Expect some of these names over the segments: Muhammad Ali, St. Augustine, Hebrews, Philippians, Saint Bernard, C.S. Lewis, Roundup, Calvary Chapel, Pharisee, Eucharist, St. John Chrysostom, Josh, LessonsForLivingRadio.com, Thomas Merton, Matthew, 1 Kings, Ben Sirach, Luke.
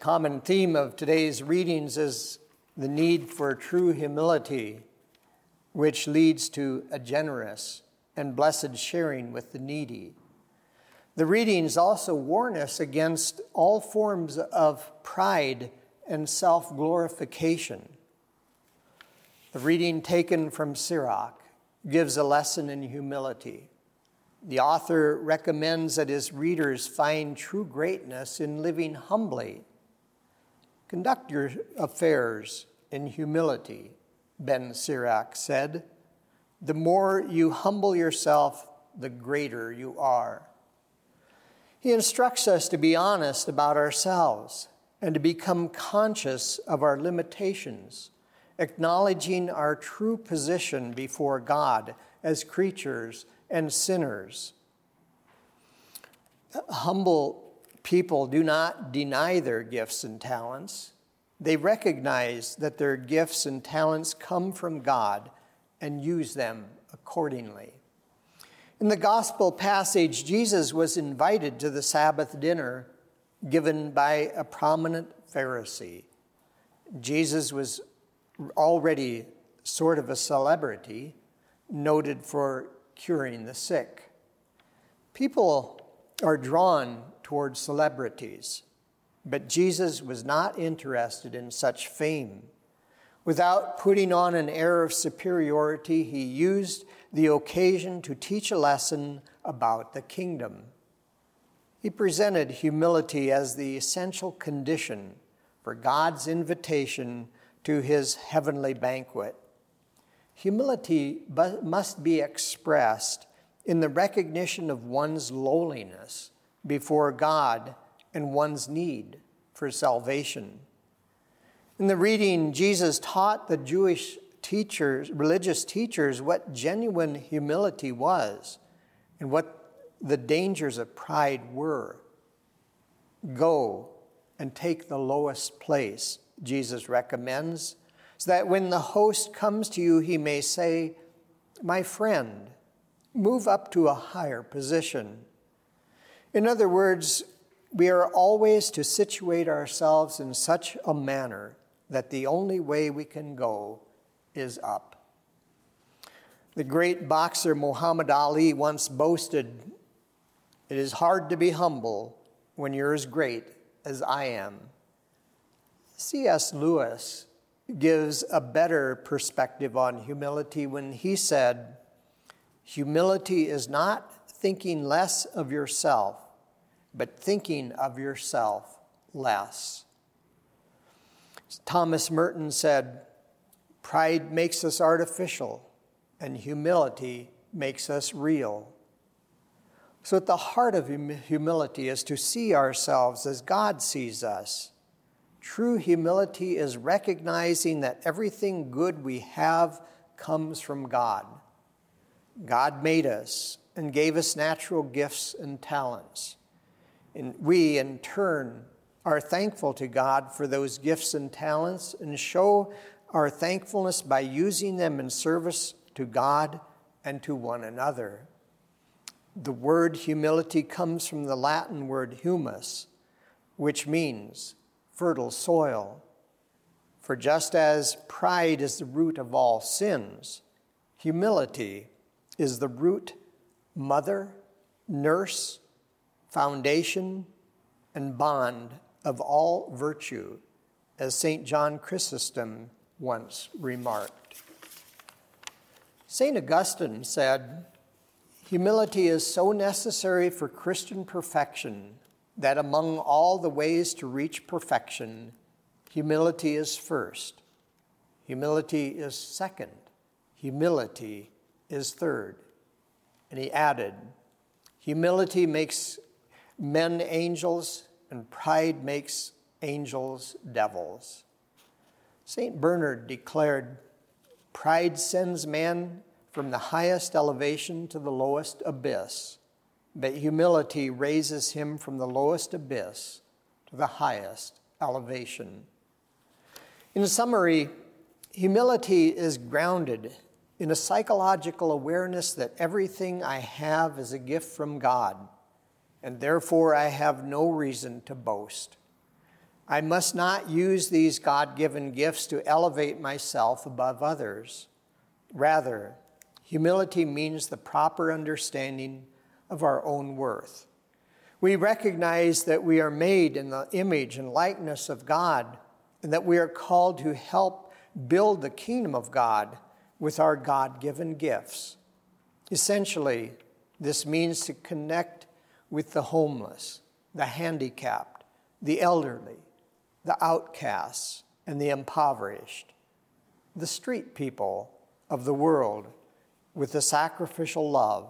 common theme of today's readings is the need for true humility, which leads to a generous and blessed sharing with the needy. The readings also warn us against all forms of pride and self-glorification. The reading taken from Sirach gives a lesson in humility. The author recommends that his readers find true greatness in living humbly. Conduct your affairs in humility, Ben Sirach said. The more you humble yourself, the greater you are. He instructs us to be honest about ourselves and to become conscious of our limitations, acknowledging our true position before God as creatures and sinners. Humble people do not deny their gifts and talents. They recognize that their gifts and talents come from God and use them accordingly. In the gospel passage, Jesus was invited to the Sabbath dinner given by a prominent Pharisee. Jesus was already sort of a celebrity, noted for curing the sick. People are drawn toward celebrities, but Jesus was not interested in such fame. Without putting on an air of superiority, he used the occasion to teach a lesson about the kingdom. He presented humility as the essential condition for God's invitation to his heavenly banquet. Humility must be expressed in the recognition of one's lowliness before God and one's need for salvation. In the reading, Jesus taught the Jewish teachers, religious teachers, what genuine humility was and what the dangers of pride were. Go and take the lowest place, Jesus recommends, so that when the host comes to you, he may say, my friend, move up to a higher position. In other words, we are always to situate ourselves in such a manner that the only way we can go is up. The great boxer Muhammad Ali once boasted, it is hard to be humble when you're as great as I am. C.S. Lewis gives a better perspective on humility when he said, humility is not thinking less of yourself, but thinking of yourself less. Thomas Merton said, pride makes us artificial, and humility makes us real. So at the heart of humility is to see ourselves as God sees us. True humility is recognizing that everything good we have comes from God. God made us and gave us natural gifts and talents. And we, in turn, are thankful to God for those gifts and talents and show our thankfulness by using them in service to God and to one another. The word humility comes from the Latin word humus, which means fertile soil. For just as pride is the root of all sins, humility is the root, mother, nurse, foundation, and bond of all virtue, as St. John Chrysostom once remarked. St. Augustine said, humility is so necessary for Christian perfection that among all the ways to reach perfection, humility is first, humility is second, humility is third. And he added, humility makes men angels, and pride makes angels devils. Saint Bernard declared, pride sends man from the highest elevation to the lowest abyss, but humility raises him from the lowest abyss to the highest elevation. In summary, humility is grounded in a psychological awareness that everything I have is a gift from God, and therefore I have no reason to boast. I must not use these God-given gifts to elevate myself above others. Rather, humility means the proper understanding of our own worth. We recognize that we are made in the image and likeness of God, and that we are called to help build the kingdom of God with our God-given gifts. Essentially, this means to connect with the homeless, the handicapped, the elderly, the outcasts, and the impoverished, the street people of the world, with the sacrificial love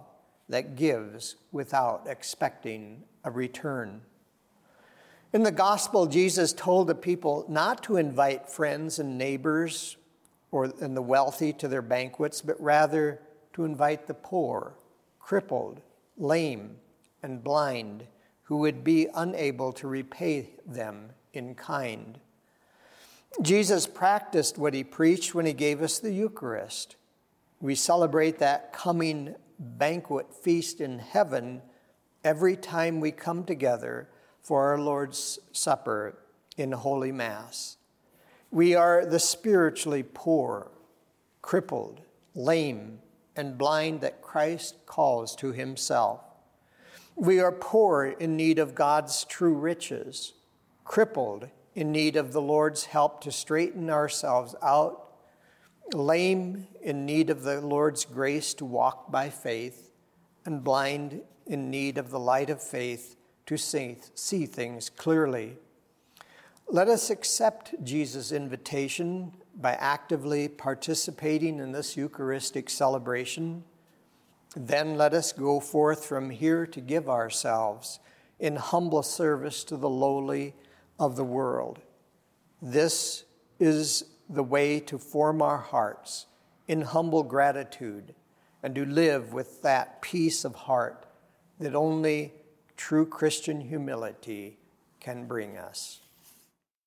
that gives without expecting a return. In the gospel, Jesus told the people not to invite friends and neighbors and the wealthy to their banquets, but rather to invite the poor, crippled, lame, and blind, who would be unable to repay them in kind. Jesus practiced what he preached when he gave us the Eucharist. We celebrate that coming banquet feast in heaven every time we come together for our Lord's Supper in Holy Mass. We are the spiritually poor, crippled, lame, and blind that Christ calls to himself. We are poor in need of God's true riches, crippled in need of the Lord's help to straighten ourselves out, lame in need of the Lord's grace to walk by faith, and blind in need of the light of faith to see things clearly. Let us accept Jesus' invitation by actively participating in this Eucharistic celebration. Then let us go forth from here to give ourselves in humble service to the lowly of the world. This is the way to form our hearts in humble gratitude and to live with that peace of heart that only true Christian humility can bring us.